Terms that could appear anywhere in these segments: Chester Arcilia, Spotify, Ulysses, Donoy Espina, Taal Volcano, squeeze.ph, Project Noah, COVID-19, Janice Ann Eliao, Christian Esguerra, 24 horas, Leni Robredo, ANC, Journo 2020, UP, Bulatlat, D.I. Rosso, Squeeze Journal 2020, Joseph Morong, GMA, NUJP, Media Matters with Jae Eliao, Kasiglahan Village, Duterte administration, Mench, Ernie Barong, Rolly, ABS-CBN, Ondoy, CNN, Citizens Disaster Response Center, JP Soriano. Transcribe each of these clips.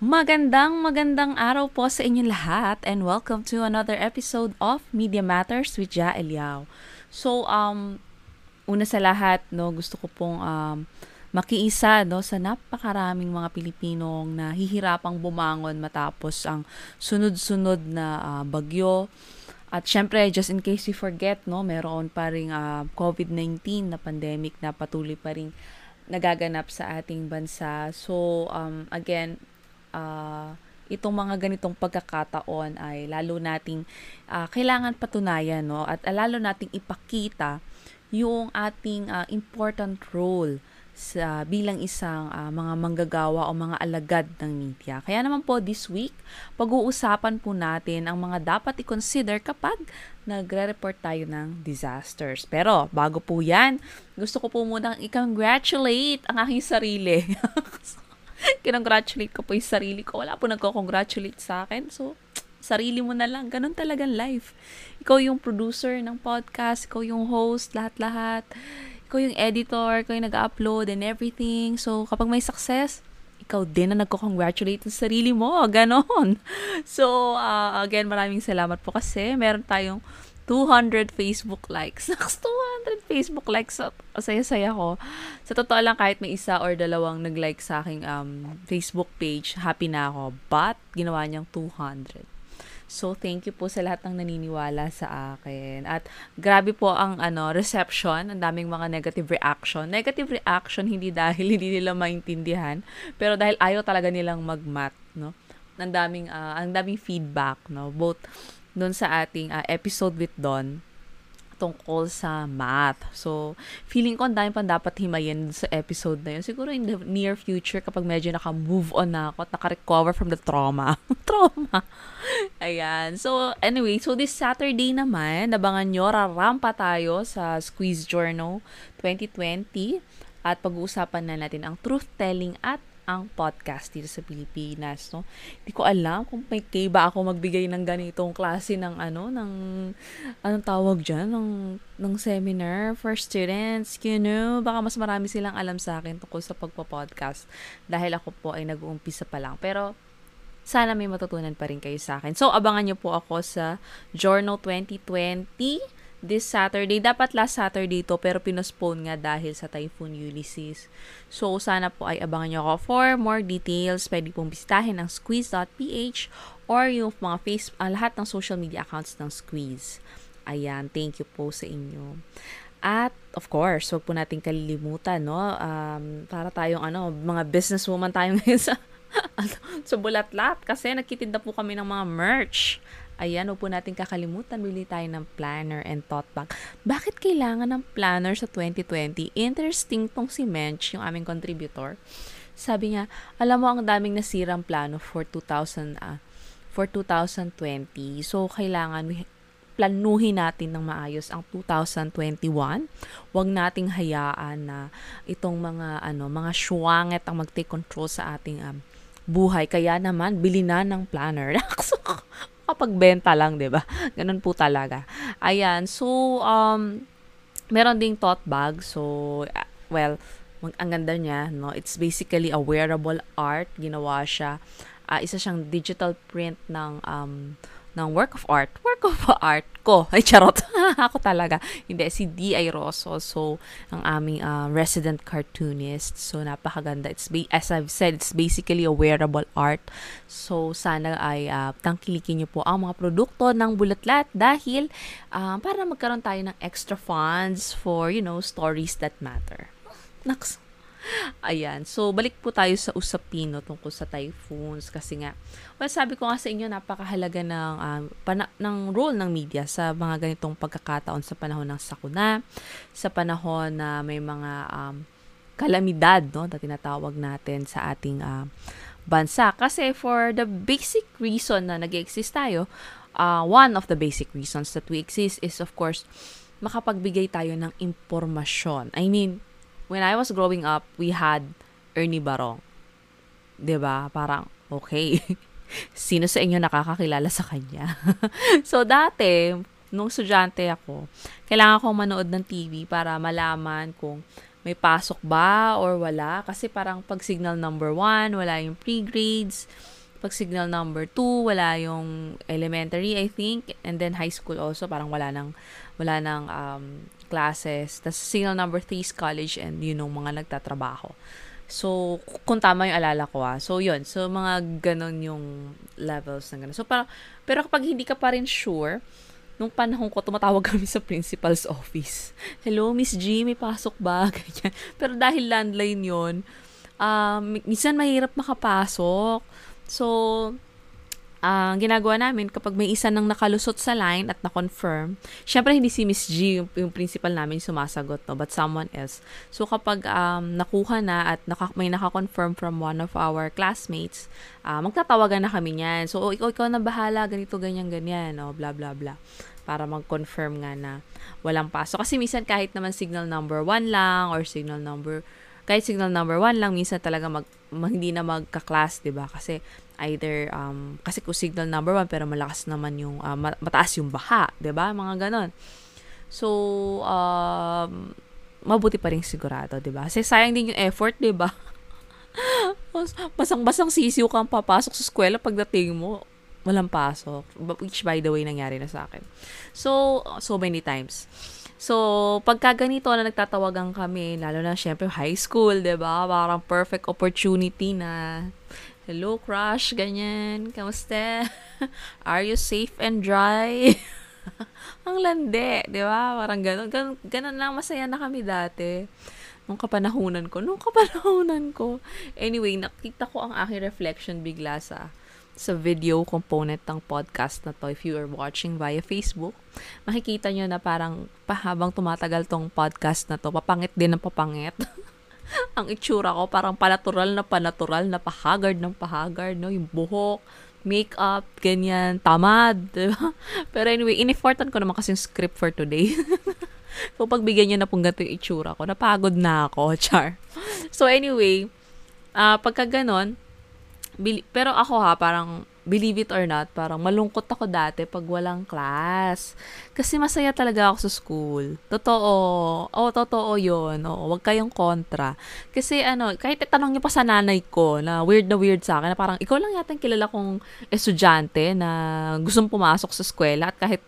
Magandang araw po sa inyong lahat and welcome to another episode of Media Matters with Jae Eliao. So, una sa lahat, no, gusto ko pong makiisa, no, sa napakaraming mga Pilipinong na hihirapang bumangon matapos ang sunod-sunod na bagyo. At syempre, just in case you forget, no, meron pa ring COVID-19 na pandemic na patuloy pa ring nagaganap sa ating bansa. So, again, itong mga ganitong pagkakataon ay lalo nating kailangan patunayan, no, at lalo nating ipakita yung ating important role sa bilang isang mga manggagawa o mga alagad ng media. Kaya naman po this week, pag-uusapan po natin ang mga dapat i-consider kapag nagre-report tayo ng disasters. Pero bago po 'yan, gusto ko po muna i-congratulate ang aking sarili. Kinongratulate ko po yung sarili ko. Wala po nagko-congratulate sa akin. So, sarili mo na lang. Ganun talagang life. Ikaw yung producer ng podcast. Ikaw yung host. Lahat-lahat. Ikaw yung editor. Ikaw yung nag-upload and everything. So, kapag may success, ikaw din na nagko-congratulate sa sarili mo. Ganon. So, again, maraming salamat po kasi meron tayong 200 Facebook likes. 200 Facebook likes. Saya-saya ko. Sa totoo lang, kahit may isa or dalawang nag-like sa aking Facebook page, happy na ako. But, ginawa niyang 200. So, thank you po sa lahat ng naniniwala sa akin. At grabe po ang reception. Ang daming mga negative reaction. Negative reaction, hindi dahil hindi nila maintindihan, pero dahil ayaw talaga nilang mag-mat, no? Ang daming feedback, no? Both doon sa ating episode with Don tungkol sa math. So, feeling ko ang dami pang dapat himayin sa episode na yun. Siguro in the near future, kapag medyo naka-move on na ako at naka-recover from the trauma. Ayan. So, anyway, so this Saturday naman, nabangan nyo, rarampa tayo sa Squeeze Journal 2020 at pag-uusapan na natin ang truth-telling at ang podcast dito sa Pilipinas, no? Hindi ko alam kung may kaiba ako magbigay ng ganitong klase ng anong tawag dyan, ng seminar for students, you know? Baka mas marami silang alam sa akin tungkol sa pagpa-podcast dahil ako po ay nag-uumpisa pa lang. Pero, sana may matutunan pa rin kayo sa akin. So, abangan niyo po ako sa Journo 2020 this Saturday. Dapat last Saturday to, pero pinospone nga dahil sa Typhoon Ulysses. So, sana po ay abangan nyo ako. For more details, pwede pong bisitahin ang squeeze.ph or yung mga lahat ng social media accounts ng Squeeze. Ayan, thank you po sa inyo. At, of course, huwag po natin kalilimutan, no? Para tayong, mga businesswoman tayo ngayon sa Bulatlat kasi nagtitinda po kami ng mga merch. Ayan, huwag po natin kakalimutan, bili tayo ng planner and tote bag. Bakit kailangan ng planner sa 2020? Interesting tong si Mench, yung aming contributor. Sabi niya, alam mo, ang daming nasirang plano for 2020. So, kailangan planuhin natin ng maayos ang 2021. Huwag nating hayaan na itong mga shuanget ang mag-take control sa ating buhay. Kaya naman, bili na ng planner. Kapagbenta lang, 'di ba? Ganun po talaga. Ayan. So, meron ding tote bag. So, well, ang ganda niya, no? It's basically a wearable art. Ginawa siya. Isa siyang digital print ng work of art. Work of art ko. Ay, charot. Ako talaga. Hindi, si D.I. Rosso. So, ang aming resident cartoonist. So, napakaganda. As I've said, it's basically a wearable art. So, sana ay tangkilikin niyo po ang mga produkto ng Bulatlat dahil para magkaroon tayo ng extra funds for, stories that matter. Next. Ayan. So, balik po tayo sa usapin, no, tungkol sa typhoons kasi nga, well, sabi ko nga sa inyo, napakahalaga ng role ng media sa mga ganitong pagkakataon sa panahon ng sakuna, sa panahon na may mga kalamidad, no, na tinatawag natin sa ating bansa. Kasi for the basic reason na nag-exist tayo, one of the basic reasons that we exist is, of course, makapagbigay tayo ng impormasyon. I mean, when I was growing up, we had Ernie Barong. 'Di ba? Parang, okay. Sino sa inyo nakakakilala sa kanya? So, dati, nung estudyante ako, kailangan akong manood ng TV para malaman kung may pasok ba or wala. Kasi parang pag signal number 1, wala yung pre-grades. Pag signal number 2, wala yung elementary, I think. And then high school also, parang wala nang classes. Tapos signal number 3 is college and yun yung mga nagtatrabaho. So, kung tama yung alala ko ah. So, yun. So, mga ganon yung levels ng ganon. So, parang, pero kapag hindi ka pa rin sure, nung panahon ko, tumatawag kami sa principal's office. Hello, Miss G, may pasok ba? Ganyan. Pero dahil landline yun, minsan mahirap makapasok. So, ang ginagawa namin, kapag may isa nang nakalusot sa line at na-confirm, syempre hindi si Miss G yung principal namin sumasagot, no? But someone else. So, kapag nakuha na at may naka-confirm from one of our classmates, magtatawagan na kami niyan. So, ikaw na bahala, ganito, ganyan, ganyan, no? Blah, blah, blah. Para mag-confirm nga na walang pasok. Kasi minsan kahit naman signal number 1 lang or kahit signal number 1 lang, minsan talaga hindi na magka-class, diba? Kasi either, kasi kung signal number 1, pero malakas naman yung, mataas yung baha, diba? Mga ganon. So, mabuti pa rin sigurado, diba? Kasi sayang din yung effort, diba? Basang-basang sisiw kang papasok sa eskwela pagdating mo, walang pasok. Which, by the way, nangyari na sa akin. So many times. So, pagka ganito na nagtatawagan kami, lalo na syempre high school, diba? Parang perfect opportunity na, hello crush, ganyan, kamusta? Are you safe and dry? Ang landi, diba? Parang ganun. Ganun lang, masaya na kami dati. Nung kapanahunan ko. Anyway, nakita ko ang aking reflection bigla sa video component ng podcast na to. If you are watching via Facebook, makikita nyo na parang habang tumatagal tong podcast na to, papangit din ng papangit. Ang itsura ko, parang panatural na pahagard, no? Yung buhok, makeup, ganyan, tamad, diba? Pero anyway, in-effortan ko naman kasi yung script for today. So, pagbigyan nyo na pong ganito yung itsura ko, napagod na ako, char. So, anyway, pagka ganon, pero ako ha, parang believe it or not, parang malungkot ako dati pag walang class. Kasi masaya talaga ako sa school. Totoo. Oo, totoo yun. Oo, wag kayong kontra. Kasi ano, kahit tanong niyo pa sa nanay ko na weird sa akin, na parang ikaw lang yata ang kilala kong estudyante na gustong pumasok sa eskwela at kahit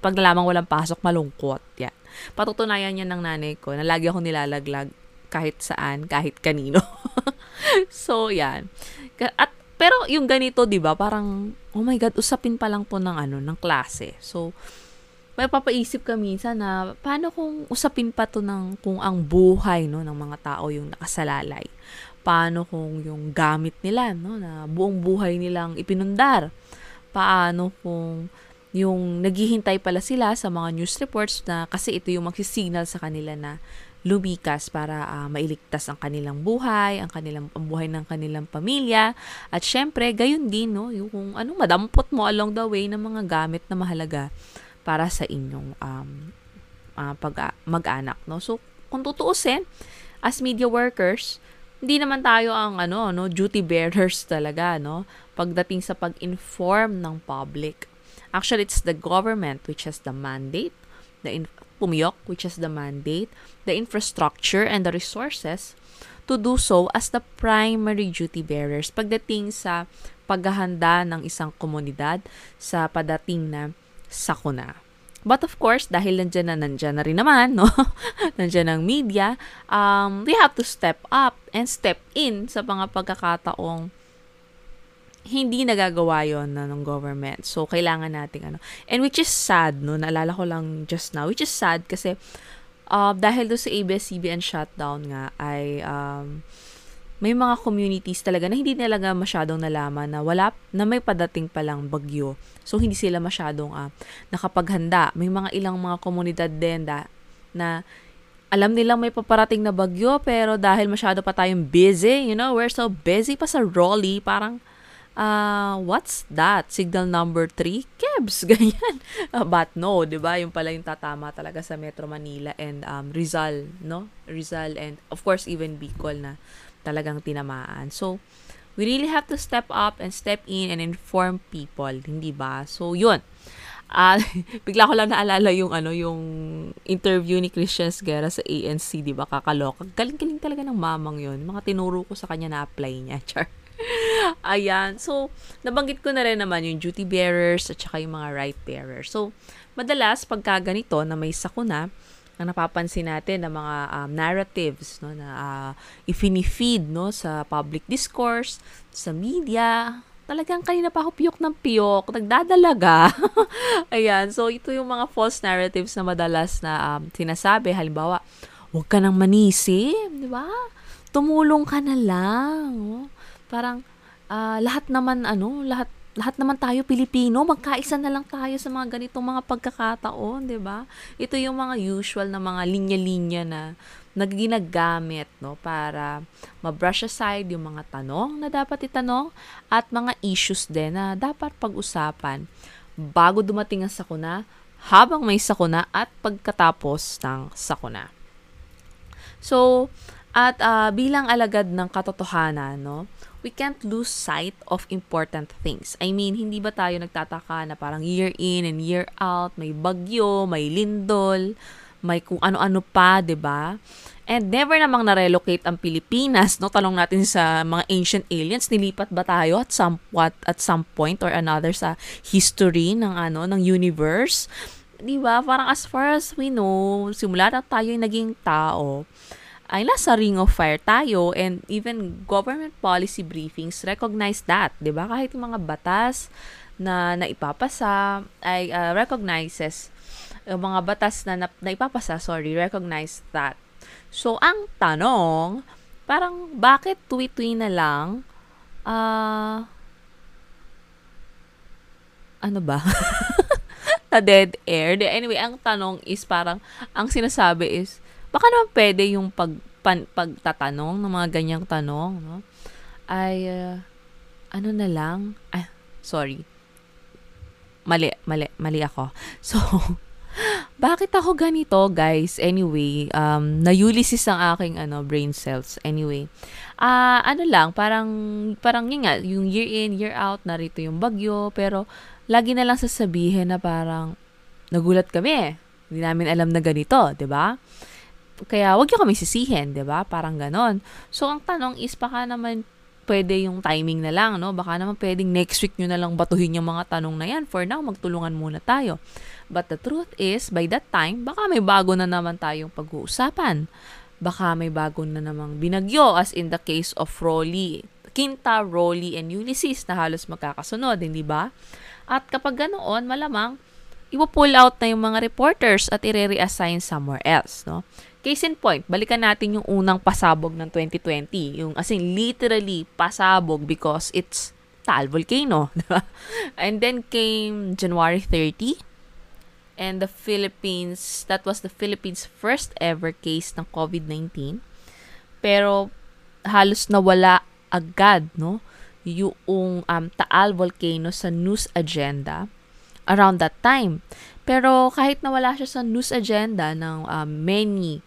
pag lamang walang pasok, malungkot. Yan. Patutunayan niya ng nanay ko na lagi akong nilalaglag kahit saan, kahit kanino. So, yan. Pero yung ganito, diba, parang, oh my God, usapin pa lang to ng klase. So, may papaisip ka minsan na, paano kung usapin pa to kung ang buhay, no, ng mga tao yung nakasalalay? Paano kung yung gamit nila, no, na buong buhay nilang ipinundar? Paano kung yung naghihintay pala sila sa mga news reports na kasi ito yung magsisignal sa kanila na lumikas para mailigtas ang kanilang buhay, ang buhay ng kanilang pamilya. At syempre, gayon din, no, yung kung anong madampot mo along the way ng mga gamit na mahalaga para sa inyong mag-anak, no. So, kung tutuusin, as media workers, hindi naman tayo ang duty bearers talaga, no, pagdating sa pag-inform ng public. Actually, it's the government which has the mandate, the infrastructure, and the resources to do so as the primary duty bearers pagdating sa paghahanda ng isang komunidad sa padating na sakuna. But of course, dahil nandyan na rin naman, no? Nandyan ang media, we have to step up and step in sa mga pagkakataong hindi nagagawa yon ng government. So, kailangan nating And which is sad, no? Naalala ko lang just now. Which is sad kasi dahil doon sa ABS-CBN shutdown nga ay may mga communities talaga na hindi talaga masyadong nalaman na may padating palang bagyo. So, hindi sila masyadong nakapaghanda. May mga ilang mga komunidad din na alam nilang may paparating na bagyo pero dahil masyado pa tayong busy, we're so busy pa sa Rolly, parang what's that? Signal number 3? Kebs, ganyan. But no, diba? Yung pala yung tatama talaga sa Metro Manila and Rizal, no? Rizal and of course even Bicol na talagang tinamaan. So, we really have to step up and step in and inform people, hindi ba? So, yun. Bigla ko lang naalala yung interview ni Christian Esguerra sa ANC, di ba? Kakaloka. Galing-galing talaga ng mamang yun. Mga tinuro ko sa kanya na-apply niya, char. Ayan. So, nabanggit ko na rin naman yung duty bearers at saka yung mga right bearers. So, madalas pagka ganito na may sakuna, ang napapansin natin ng mga narratives, no, na ifinifeed, no, sa public discourse, sa media, talagang kanina pa ako piyok ng piyok, nagdadalaga. Ayan, so ito yung mga false narratives na madalas na sinasabi. Halimbawa, huwag ka nang manisim, di ba? Tumulong ka na lang. Oh. Parang lahat naman, ano, lahat naman tayo Pilipino, magkaisa na lang tayo sa mga ganitong mga pagkakataon, 'di ba? Ito yung mga usual na mga linya-linya na nagiginagamit, no, para ma-brush aside yung mga tanong na dapat itanong at mga issues din na dapat pag-usapan bago dumating ang sakuna, habang may sakuna at pagkatapos ng sakuna. So, at bilang alagad ng katotohanan, no, we can't lose sight of important things. I mean, hindi ba tayo nagtataka na parang year in and year out, may bagyo, may lindol, may kung ano-ano pa, ba? Diba? And never namang na-relocate ang Pilipinas, no? Tanong natin sa mga ancient aliens, nilipat ba tayo at some point or another sa history ng ano, ng universe? Di ba? Parang as far as we know, simula na tayo ay naging tao, ay nasa ring of fire tayo, and even government policy briefings recognize that, di ba? Kahit yung mga batas na naipapasa ay recognizes, yung mga batas na naipapasa, recognize that. So, ang tanong, parang bakit tuwi-tuwi na lang, ano ba? Na dead air. Anyway, ang tanong is parang, ang sinasabi is, baka naman pwede yung pagtatanong ng mga ganyang tanong, no? Ay, ano na lang? Ah, sorry. Mali ako. So, bakit ako ganito, guys? Anyway, na-Ulysses ang aking ano, brain cells. Anyway, ano lang, parang yun nga, yung year in, year out, narito yung bagyo, pero lagi na lang sasabihin na parang, nagulat kami. Hindi namin alam na ganito, di ba? Kaya wag niyo kami sisihin, 'di ba? Parang ganon. So ang tanong is baka naman pwede yung timing na lang, no? Baka naman pwedeng next week niyo na lang batuhin yung mga tanong na 'yan. For now, magtulungan muna tayo. But the truth is, by that time, baka may bago na naman tayong pag-uusapan. Baka may bago na namang binagyo, as in the case of Rolly, Quinta, Rolly, and Ulysses na halos magkakasunod, hindi ba? At kapag ganoon, malamang ipo-pull out na yung mga reporters at i-reassign somewhere else, no? Case in point, balikan natin yung unang pasabog ng 2020, yung as in literally pasabog because it's Taal Volcano, diba? And then came January 30, and the Philippines, that was the Philippines' first ever case ng COVID-19. Pero halos nawala agad, no, yung Taal Volcano sa news agenda around that time. Pero kahit nawala siya sa news agenda ng many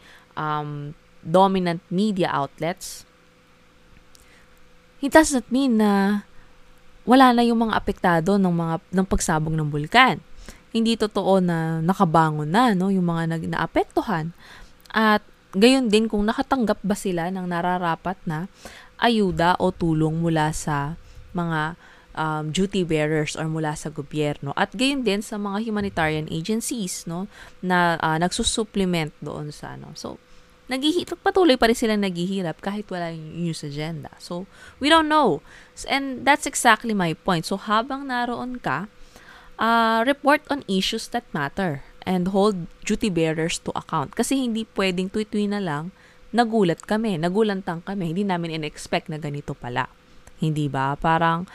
dominant media outlets, it does not mean na wala na yung mga apektado ng pagsabog ng bulkan. Hindi totoo na nakabangon na, no, yung mga naapektuhan. At gayon din kung nakatanggap ba sila ng nararapat na ayuda o tulong mula sa mga duty bearers or mula sa gobyerno, at gayon din sa mga humanitarian agencies, no, na nagsusupplement doon sa ano. So patuloy pa rin silang naghihirap kahit wala yung news agenda. So we don't know, and that's exactly my point. So habang naroon ka, report on issues that matter and hold duty bearers to account, kasi hindi pwedeng tuwi-tuwi na lang nagulat kami, nagulantang kami, hindi namin in-expect na ganito pala. Hindi ba? Parang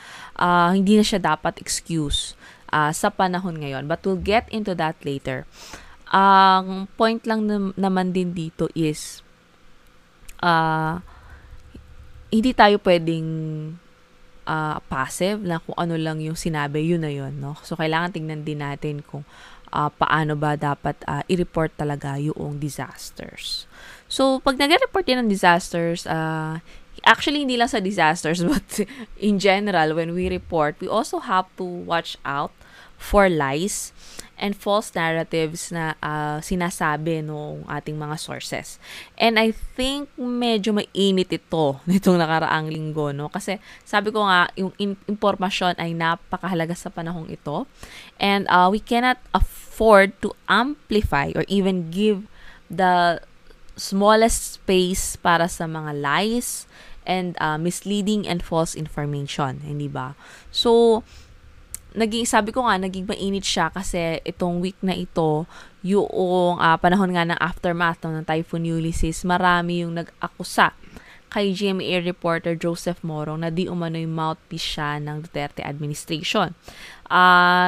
hindi na siya dapat excuse sa panahon ngayon. But we'll get into that later. Ang point lang naman din dito is hindi tayo pwedeng passive na kung ano lang yung sinabi, yun na yun, no? So, kailangan tingnan din natin kung paano ba dapat i-report talaga yung disasters. So, pag nag-report yan ng disasters, actually, hindi lang sa disasters, but in general, when we report, we also have to watch out for lies and false narratives na sinasabi nung ating mga sources. And I think medyo mainit ito nitong nakaraang linggo, no? Kasi sabi ko nga, yung impormasyon ay napakahalaga sa panahong ito. And we cannot afford to amplify or even give the smallest space para sa mga lies and misleading and false information. Hindi ba? So, sabi ko nga, naging mainit siya kasi itong week na ito, yung panahon nga ng aftermath ng Typhoon Ulysses, marami yung nag-akusa kay GMA reporter Joseph Morong na di umano'y mouthpiece siya ng Duterte administration.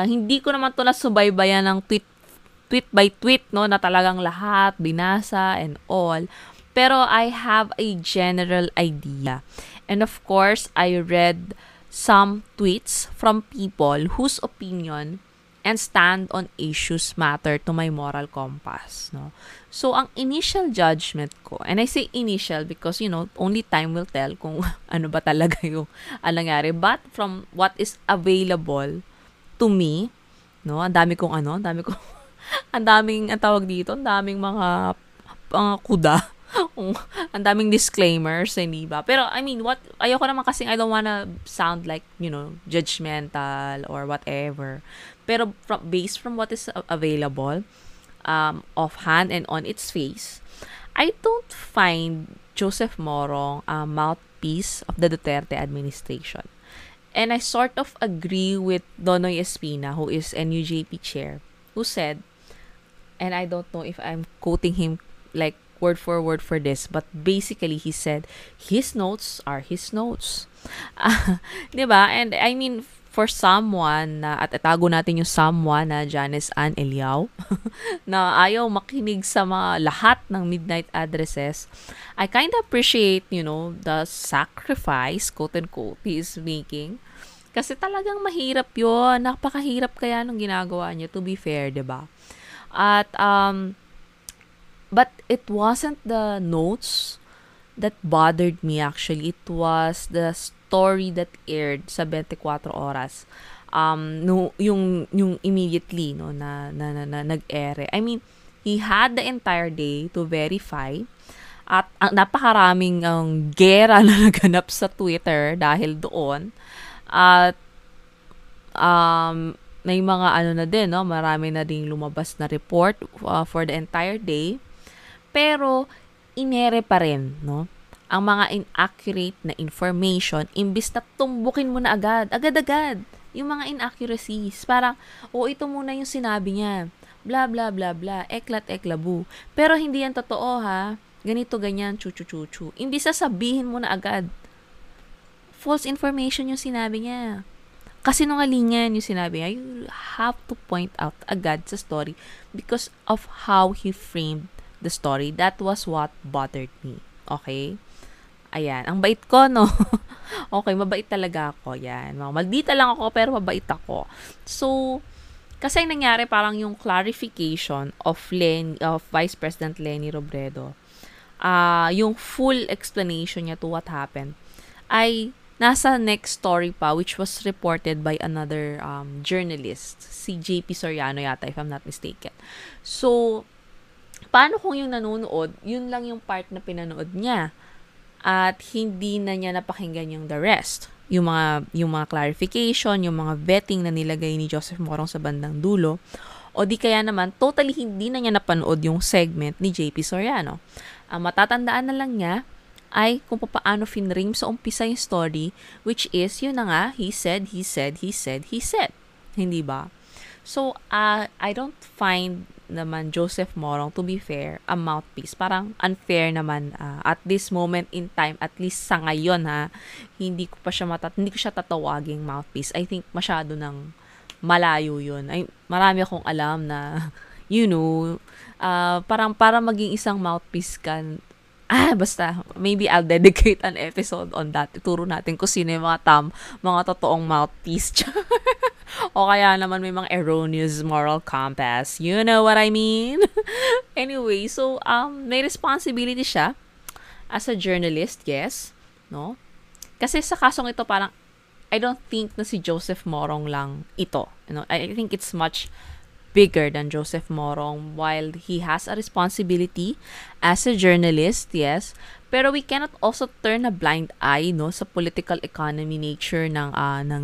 Hindi ko naman ito nasubaybayan ng tweet by tweet, no, na talagang lahat, binasa and all. Pero I have a general idea. And of course, I read some tweets from people whose opinion and stand on issues matter to my moral compass, no? So, ang initial judgment ko, and I say initial because, you know, only time will tell kung ano ba talaga yung nangyari. But from what is available to me, no, ang daming mga kuda. Ang daming disclaimers, hindi ba? Pero, I mean, ayoko naman kasi I don't wanna sound like, you know, judgmental or whatever. Pero, based from what is available, offhand and on its face, I don't find Joseph Morong a mouthpiece of the Duterte administration. And I sort of agree with Donoy Espina, who is NUJP chair, who said, and I don't know if I'm quoting him, like, word for word for this, but basically he said his notes are his notes. Diba? And I mean, for someone na, at itago natin yung someone na Janice Ann Eliao na ayaw makinig sa mga lahat ng midnight addresses, I kind of appreciate, you know, the sacrifice, quote unquote, he is making. Kasi talagang mahirap yun. Napakahirap kaya nung ginagawa niya, to be fair, diba? At but it wasn't the notes that bothered me actually. It was the story that aired sa 24 horas. Yung immediately, no, na nag-air. I mean, he had the entire day to verify. At napakaraming gera na naganap sa Twitter dahil doon. At may mga na din, no, marami na ding lumabas na report for the entire day. Pero, inere pa rin, no? Ang mga inaccurate na information, imbis na tumbukin mo na agad-agad, yung mga inaccuracies. Parang, ito muna yung sinabi niya. Bla, bla, bla, bla. Eklat, eklabu. Pero, hindi yan totoo, ha? Ganito, ganyan, chu-chu-chu-chu. Imbis na sabihin mo na agad, false information yung sinabi niya. Kasinungalingan yung sinabi niya. You have to point out agad sa story because of how he framed the story. That was what bothered me. Okay? Ayan. Ang bait ko, no? Okay, mabait talaga ako. Ayan. Maldita lang ako, pero mabait ako. So, kasi ang nangyari parang yung clarification of Vice President Leni Robredo, yung full explanation niya to what happened, ay nasa next story pa, which was reported by another journalist, si JP Soriano yata, if I'm not mistaken. So, paano kung yung nanonood, yun lang yung part na pinanood niya at hindi na niya napakinggan yung the rest? Yung mga clarification, yung mga vetting na nilagay ni Joseph Morong sa bandang dulo, o di kaya naman, totally hindi na niya napanood yung segment ni JP Soriano. Ang matatandaan na lang niya ay kung paano finrame sa umpisa yung story, which is, yun na nga, he said, he said, he said, he said. Hindi ba? So, I don't find naman Joseph Morong, to be fair, a mouthpiece. Parang unfair naman at this moment in time, at least sa ngayon, ha, hindi ko siya tatawaging mouthpiece. I think masyado nang malayo yun. Ay, marami akong alam na, you know, parang para maging isang mouthpiece ka, basta, maybe I'll dedicate an episode on that. Ituro natin kung sino yung mga totoong mouthpiece. O kaya naman may mga erroneous moral compass. You know what I mean? Anyway, so may responsibility siya as a journalist, yes, no? Kasi sa kasong ito parang I don't think na si Joseph Morong lang ito. You know, I think it's much bigger than Joseph Morong, while he has a responsibility as a journalist, yes. Pero we cannot also turn a blind eye, no, sa political economy nature ng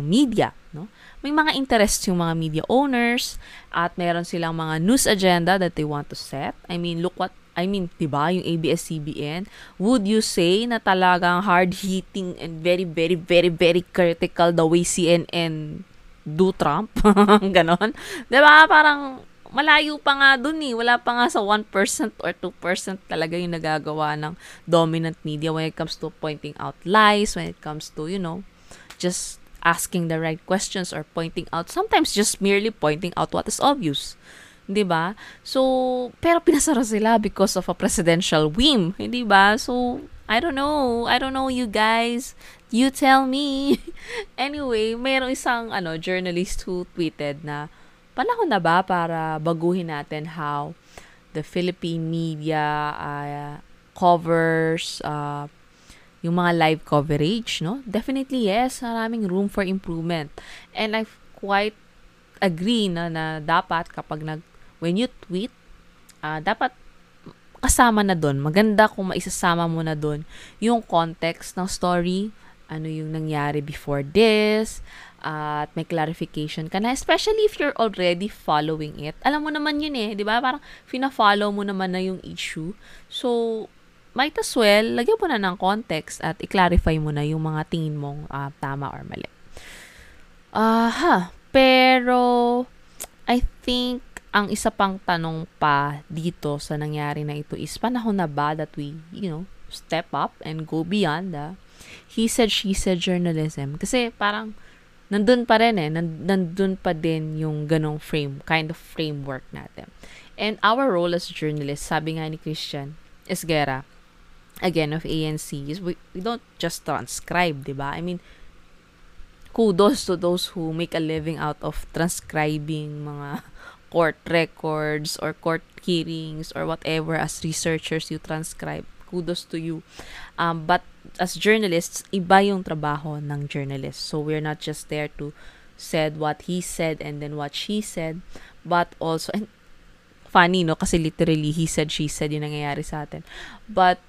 media, no. May mga interests yung mga media owners at meron silang mga news agenda that they want to set. I mean, 'di ba, yung ABS-CBN, would you say na talagang hard-hitting and very very very very critical the way CNN do Trump? Ganon. Diba? Parang malayo pa nga dun eh. Wala pa nga sa 1% or 2% talaga yung nagagawa ng dominant media when it comes to pointing out lies, when it comes to, you know, just asking the right questions or pointing out, sometimes just merely pointing out what is obvious. Diba? So, pero pinasara sila because of a presidential whim. Diba? So, I don't know, you guys. You tell me. Anyway, mayroong isang journalist who tweeted na, "Panahon na ba para baguhin natin how the Philippine media covers yung mga live coverage, no?" Definitely yes, maraming room for improvement. And I quite agree na dapat kapag when you tweet, dapat kasama na doon. Maganda kung maisasama mo na doon yung context ng story. Ano yung nangyari before this, at may clarification ka na, especially if you're already following it. Alam mo naman yun eh, di ba? Parang fina-follow mo naman na yung issue. So, might as well, lagyan mo na ng context at i-clarify mo na yung mga tingin mong tama or mali. Pero, I think, ang isa pang tanong pa dito sa nangyari na ito is, panahon na ba that we, you know, step up and go beyond the he said, she said journalism? Kasi parang nandun pa rin eh. Nandun pa din yung ganong framework natin. And our role as journalists, sabi nga ni Christian Esguerra, again, of ANC, is we don't just transcribe, diba? I mean, kudos to those who make a living out of transcribing mga court records or court hearings or whatever. As researchers, you transcribe. Kudos to you. But as journalists, iba yung trabaho ng journalist. So we're not just there to said what he said and then what she said, but also, and funny, no? Kasi literally, he said, she said yung nangyayari sa atin. But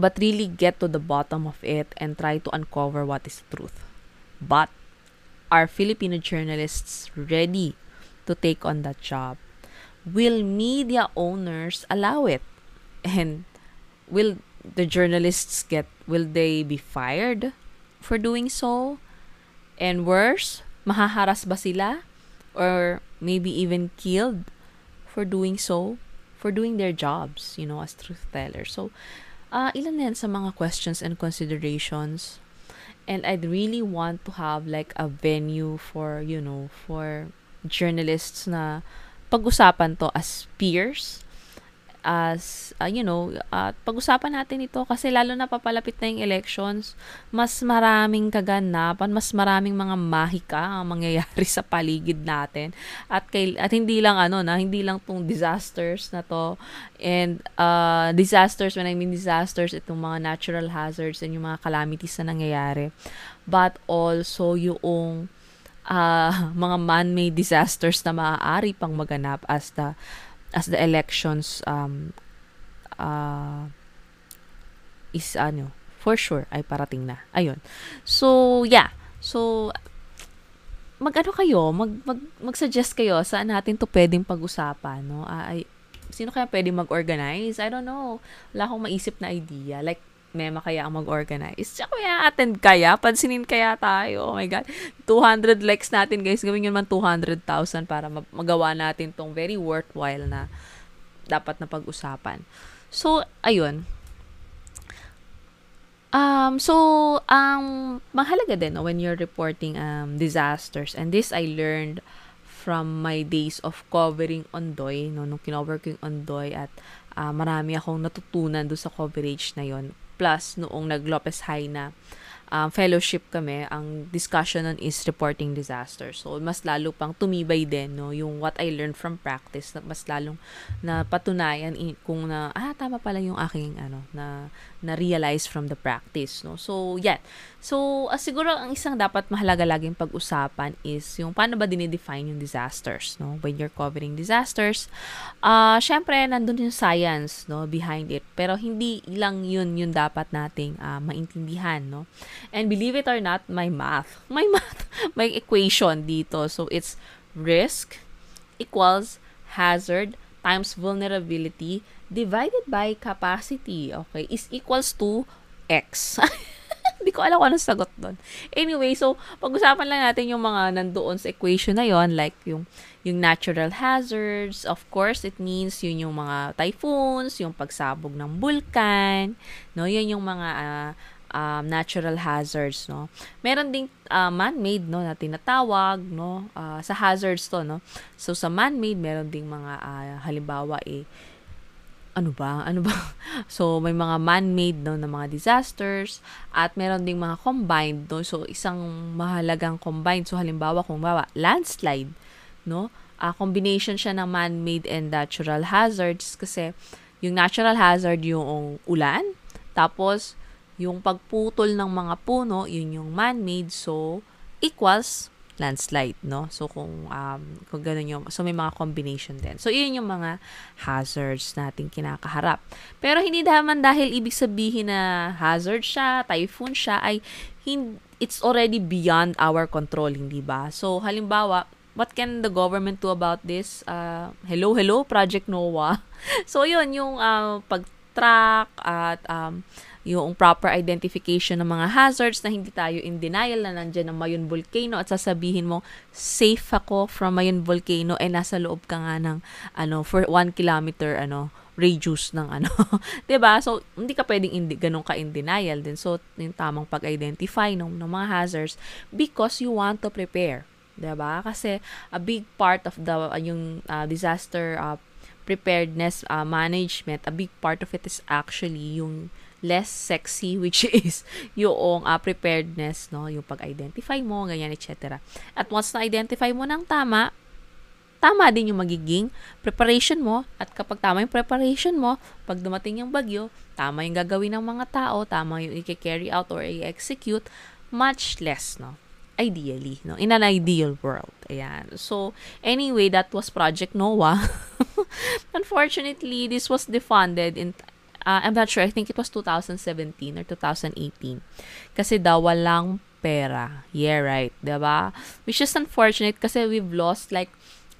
really get to the bottom of it and try to uncover what is the truth. But are Filipino journalists ready to take on that job? Will media owners allow it? And will the journalists will they be fired for doing so? And worse, mahaharas ba sila? Or maybe even killed for doing so? For doing their jobs, you know, as truth tellers. So, ilan na yan sa mga questions and considerations. And I'd really want to have like a venue for, you know, for journalists na pag-usapan to as peers. As, you know, pag-usapan natin ito kasi lalo na papalapit na yung elections, mas maraming kaganapan, mas maraming mga mahika ang mangyayari sa paligid natin. At hindi lang hindi lang tong disasters na to. And disasters, when I mean disasters, itong mga natural hazards and yung mga calamities na nangyayari. But also yung mga man-made disasters na maaari pang maganap as the elections is for sure ay parating na. Ayun. So yeah. So mag-suggest kayo saan natin to pwedeng pag-usapan, no? Sino kaya pwedeng mag-organize? I don't know. Wala akong maisip na idea. Like mema kaya ang mag-organize. Tsaka kaya attend kaya, pansinin kaya tayo. Oh my god. 200 likes natin, guys. Gawin yun man 200,000 para magawa natin tong very worthwhile na dapat na pag-usapan. So, ayun. Mahalaga din when you're reporting disasters. And this I learned from my days of covering Ondoy, no, nung kinover ko yung Ondoy at marami akong natutunan doon sa coverage na yon. Plus, noong nag-Lopez High na fellowship kami, ang discussion on is reporting disasters. So, mas lalo pang tumibay din, no, yung what I learned from practice, na mas lalong napatunayan kung na, tama pala yung aking, na-realize from the practice, no. So, yeah. So, siguro, ang isang dapat mahalaga laging pag-usapan is yung paano ba dinidefine yung disasters, no, when you're covering disasters. Syempre, nandun yung science, no, behind it. Pero, hindi lang yun yung dapat nating maintindihan, no. And believe it or not, may equation dito. So, it's risk equals hazard times vulnerability divided by capacity, okay, is equals to X. Hindi ko alam kung anong sagot doon. Anyway, so, pag-usapan lang natin yung mga nandoon sa equation na yon, like yung natural hazards, of course, it means yun yung mga typhoons, yung pagsabog ng bulkan, no, yun yung mga, natural hazards, no. Meron ding man-made, no, na tinatawag, no, sa hazards to, no. So sa man-made meron ding mga halimbawa ano ba? So may mga man-made, no, na mga disasters at meron ding mga combined, no. So isang mahalagang combined, so halimbawa kung landslide, no. Combination siya ng man-made and natural hazards kasi yung natural hazard yung ulan, tapos yung pagputol ng mga puno, yun yung man-made, so equals landslide, no? So, kung ganun yung, so may mga combination din. So, yun yung mga hazards natin kinakaharap. Pero hindi naman dahil ibig sabihin na hazard siya, typhoon siya, ay it's already beyond our control, hindi ba? So, halimbawa, what can the government do about this? Hello, Project Noah. So, yun yung pag-track at yung proper identification ng mga hazards na hindi tayo in denial na nandiyan ang Mayon Volcano at sasabihin mo, safe ako from Mayon Volcano, eh nasa loob ka nga ng, for 1 kilometer, radius ng, diba? So, hindi ka pwedeng ganun ka in denial din. So, yung tamang pag-identify ng mga hazards because you want to prepare, diba? Kasi, a big part of the, disaster preparedness management, a big part of it is actually yung less sexy, which is yung preparedness, no, yung pag-identify mo, ganyan, etc. At once na-identify mo ng tama din yung magiging preparation mo, at kapag tama yung preparation mo, pag dumating yung bagyo, tama yung gagawin ng mga tao, tama yung i-carry out or i-execute, much less, no, ideally, no, in an ideal world. Ayan. So, anyway, that was Project Noah. Unfortunately, this was defunded in I'm not sure. I think it was 2017 or 2018. Kasi daw walang pera. Yeah, right. Diba? Which is unfortunate kasi we've lost like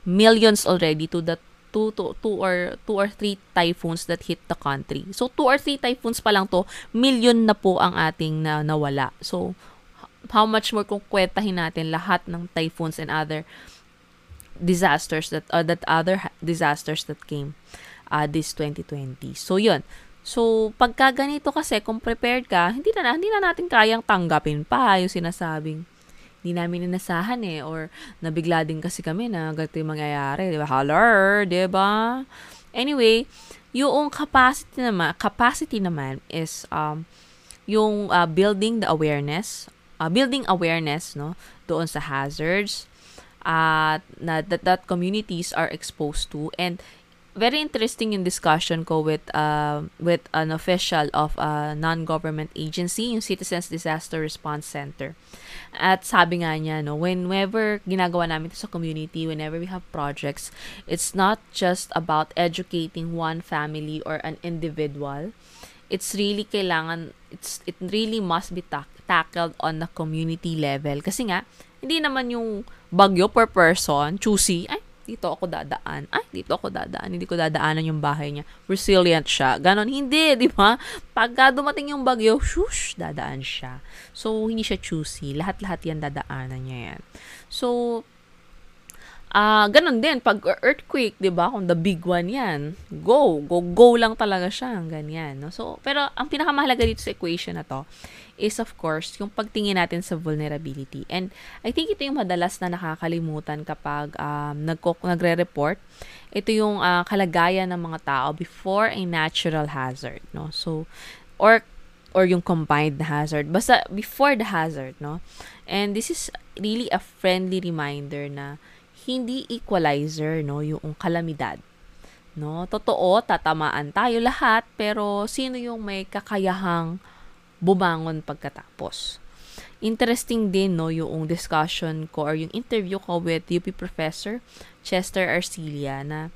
millions already to the two or three typhoons that hit the country. So, 2 or 3 typhoons pa lang to, million na po ang ating nawala. So, how much more kung kwetahin natin lahat ng typhoons and other disasters that came this 2020. So, yun. So, pagka ganito kasi, kung prepared ka, hindi na natin kayang tanggapin pa yung sinasabing, hindi namin inasahan or nabigla din kasi kami na ganito yung mangyayari, diba? Holler, diba? Anyway, yung capacity naman is yung building the awareness, no, doon sa hazards that communities are exposed to. And very interesting yung discussion ko with an official of a non-government agency, yung Citizens Disaster Response Center. At sabi nga niya, no, whenever ginagawa namin ito sa community, whenever we have projects, it's not just about educating one family or an individual. It's really it really must be tackled on the community level. Kasi nga, hindi naman yung bagyo per person, choosy, hindi ko dadaanan yung bahay niya. Resilient siya. Ganon, hindi, di ba? Pagka dumating yung bagyo, shush, dadaan siya. So, hindi siya choosy. Lahat-lahat yan, dadaanan niya yan. So, ganon din. Pag earthquake, di ba? Kung the big one yan, go lang talaga siya. Ganyan, no? So, pero, ang pinakamahalaga dito sa equation na to is, of course, yung pagtingin natin sa vulnerability. And I think ito yung madalas na nakakalimutan kapag nagre-report. Ito yung kalagayan ng mga tao before a natural hazard, no? So, or or yung combined hazard. Basta before the hazard, no? And this is really a friendly reminder na hindi equalizer, no, yung kalamidad. No, totoo, tatamaan tayo lahat, pero sino yung may kakayahang bumangon pagkatapos? Interesting din, no, yung discussion ko or yung interview ko with UP Professor Chester Arcilia na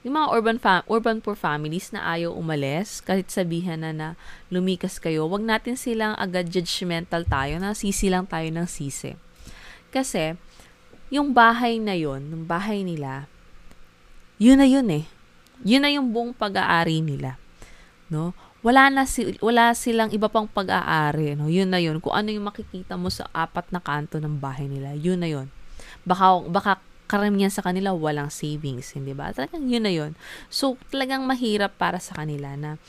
yung mga urban poor families na ayaw umalis, kahit sabihan na lumikas kayo, wag natin silang agad judgmental tayo, na sisi lang tayo ng sisi. Kasi, yung bahay na yun, yung bahay nila, yun na yun eh. Yun na yung buong pag-aari nila, no? Wala silang iba pang pag-aari, no? Yun na yun. Kung ano yung makikita mo sa apat na kanto ng bahay nila, yun na yun. Baka karamihan sa kanila walang savings, hindi ba? Talagang yun na yun. So talagang mahirap para sa kanila na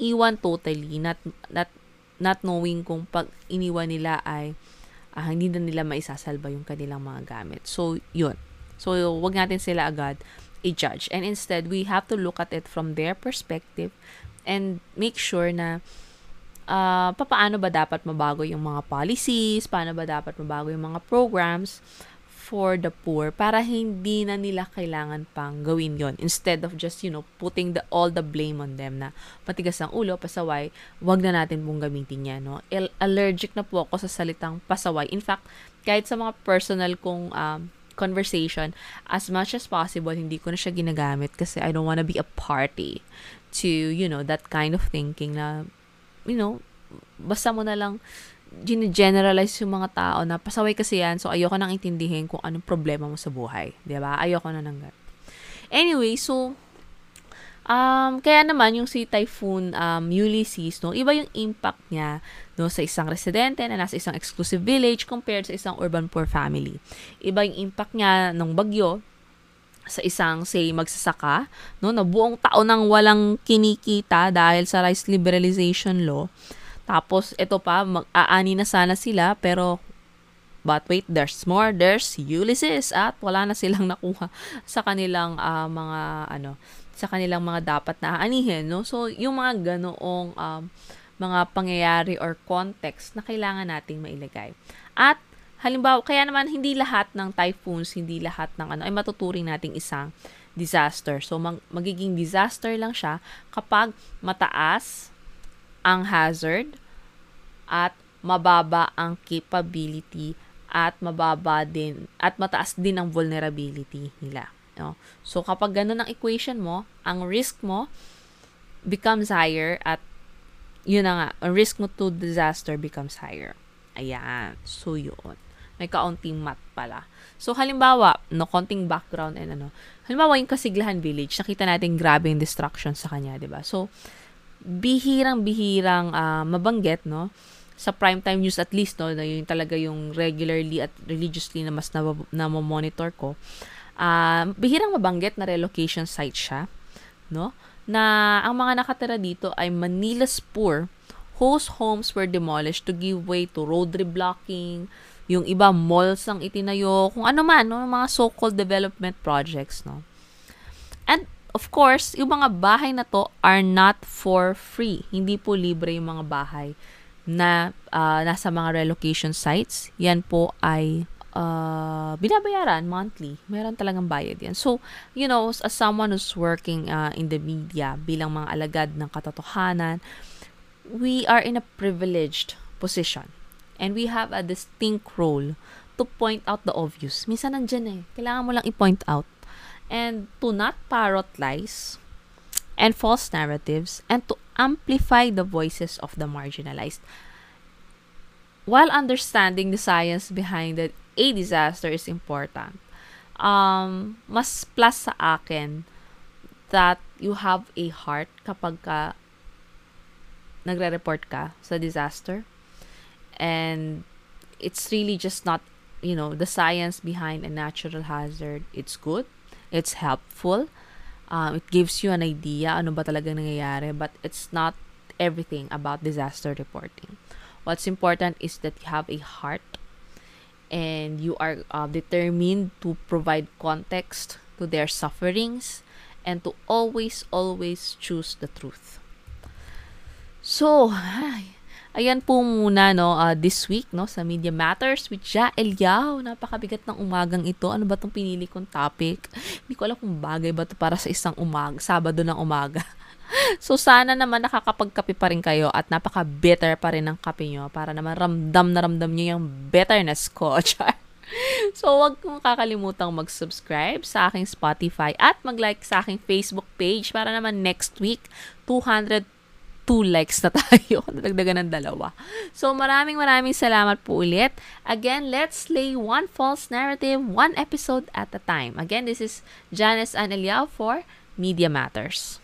iwan totally, not knowing kung pag iniwan nila ay hindi na nila maisasalba yung kanilang mga gamit. So yun. So wag natin sila agad i-judge. And instead, we have to look at it from their perspective and make sure na paano ba dapat mabago yung mga policies, paano ba dapat mabago yung mga programs for the poor para hindi na nila kailangan pang gawin yon, instead of just, you know, putting all the blame on them na matigas ang ulo, pasaway, wag na natin pong gamitin yan, no? Allergic na po ako sa salitang pasaway. In fact, kahit sa mga personal kong conversation, as much as possible, hindi ko na siya ginagamit kasi I don't wanna be a party to, you know, that kind of thinking na, you know, basta mo na lang generalize yung mga tao na pasaway kasi yan, so ayoko nang intindihin kung anong problema mo sa buhay, diba? Ayoko na nang ganun. Anyway, so kaya naman yung si Typhoon Ulysses, no, iba yung impact niya, no, sa isang residente na nasa isang exclusive village compared sa isang urban poor family. Iba yung impact niya ng bagyo sa isang, say, magsasaka, no, na buong taon nang walang kinikita dahil sa rice liberalization law. Tapos ito pa, mag-aani na sana sila, pero but wait, there's more, there's Ulysses, at wala na silang nakuha sa kanilang sa kanilang mga dapat na aanihin, no? So, yung mga ganoong mga pangyayari or context na kailangan nating mailagay. At, halimbawa, kaya naman hindi lahat ng typhoons, hindi lahat ng ay matuturing nating isang disaster. So, magiging disaster lang siya kapag mataas ang hazard at mababa ang capability at mataas din ang vulnerability nila. No? So, kapag ganun ang equation mo, ang risk mo becomes higher at yun na nga, ang risk mo to disaster becomes higher. Ayan. So, yun. May kaunting math pala. So, halimbawa, no, konting background and halimbawa, yung Kasiglahan Village, nakita natin grabe yung destruction sa kanya, diba? So, bihirang mabanggit, no? Sa primetime news at least, no? Na yun talaga yung regularly at religiously na mas na-monitor ko. Bihirang mabanggit na relocation site siya, no? Na ang mga nakatira dito ay Manila's poor whose homes were demolished to give way to road reblocking, yung iba malls ang itinayo, kung ano man, no? Mga so-called development projects, no? And of course, yung mga bahay na to are not for free. Hindi po libre yung mga bahay na nasa mga relocation sites. Yan po ay binabayaran monthly. Meron talagang bayad yan. So, you know, as someone who's working in the media bilang mga alagad ng katotohanan, we are in a privileged position. And we have a distinct role to point out the obvious. Minsan nandyan eh. Kailangan mo lang i-point out. And to not parrot lies and false narratives and to amplify the voices of the marginalized. While understanding the science behind it, a disaster is important. Mas plus sa akin that you have a heart kapag ka nagre-report ka sa disaster. And it's really just not, you know, the science behind a natural hazard. It's good. It's helpful. It gives you an idea ano ba talaga nangyayari. But it's not everything about disaster reporting. What's important is that you have a heart and you are determined to provide context to their sufferings and to always choose the truth. So, Ayan po muna no, this week no, sa Media Matters with Jae Eliao. Napakabigat ng umagang ito. Ano ba itong pinili kong topic? Hindi ko alam kung bagay ba ito para sa isang umaga, Sabado ng umaga. So sana naman nakakapagkape pa rin kayo at napaka-better pa rin ang kape nyo para naman ramdam na ramdam nyo yung betterness ko. So, huwag kong kakalimutang mag-subscribe sa aking Spotify at mag-like sa aking Facebook page para naman next week, 202 likes na tayo. Nadagdagan ng dalawa. So, maraming salamat po ulit. Again, let's lay one false narrative, one episode at a time. Again, this is Janice Ann Eliao for Media Matters.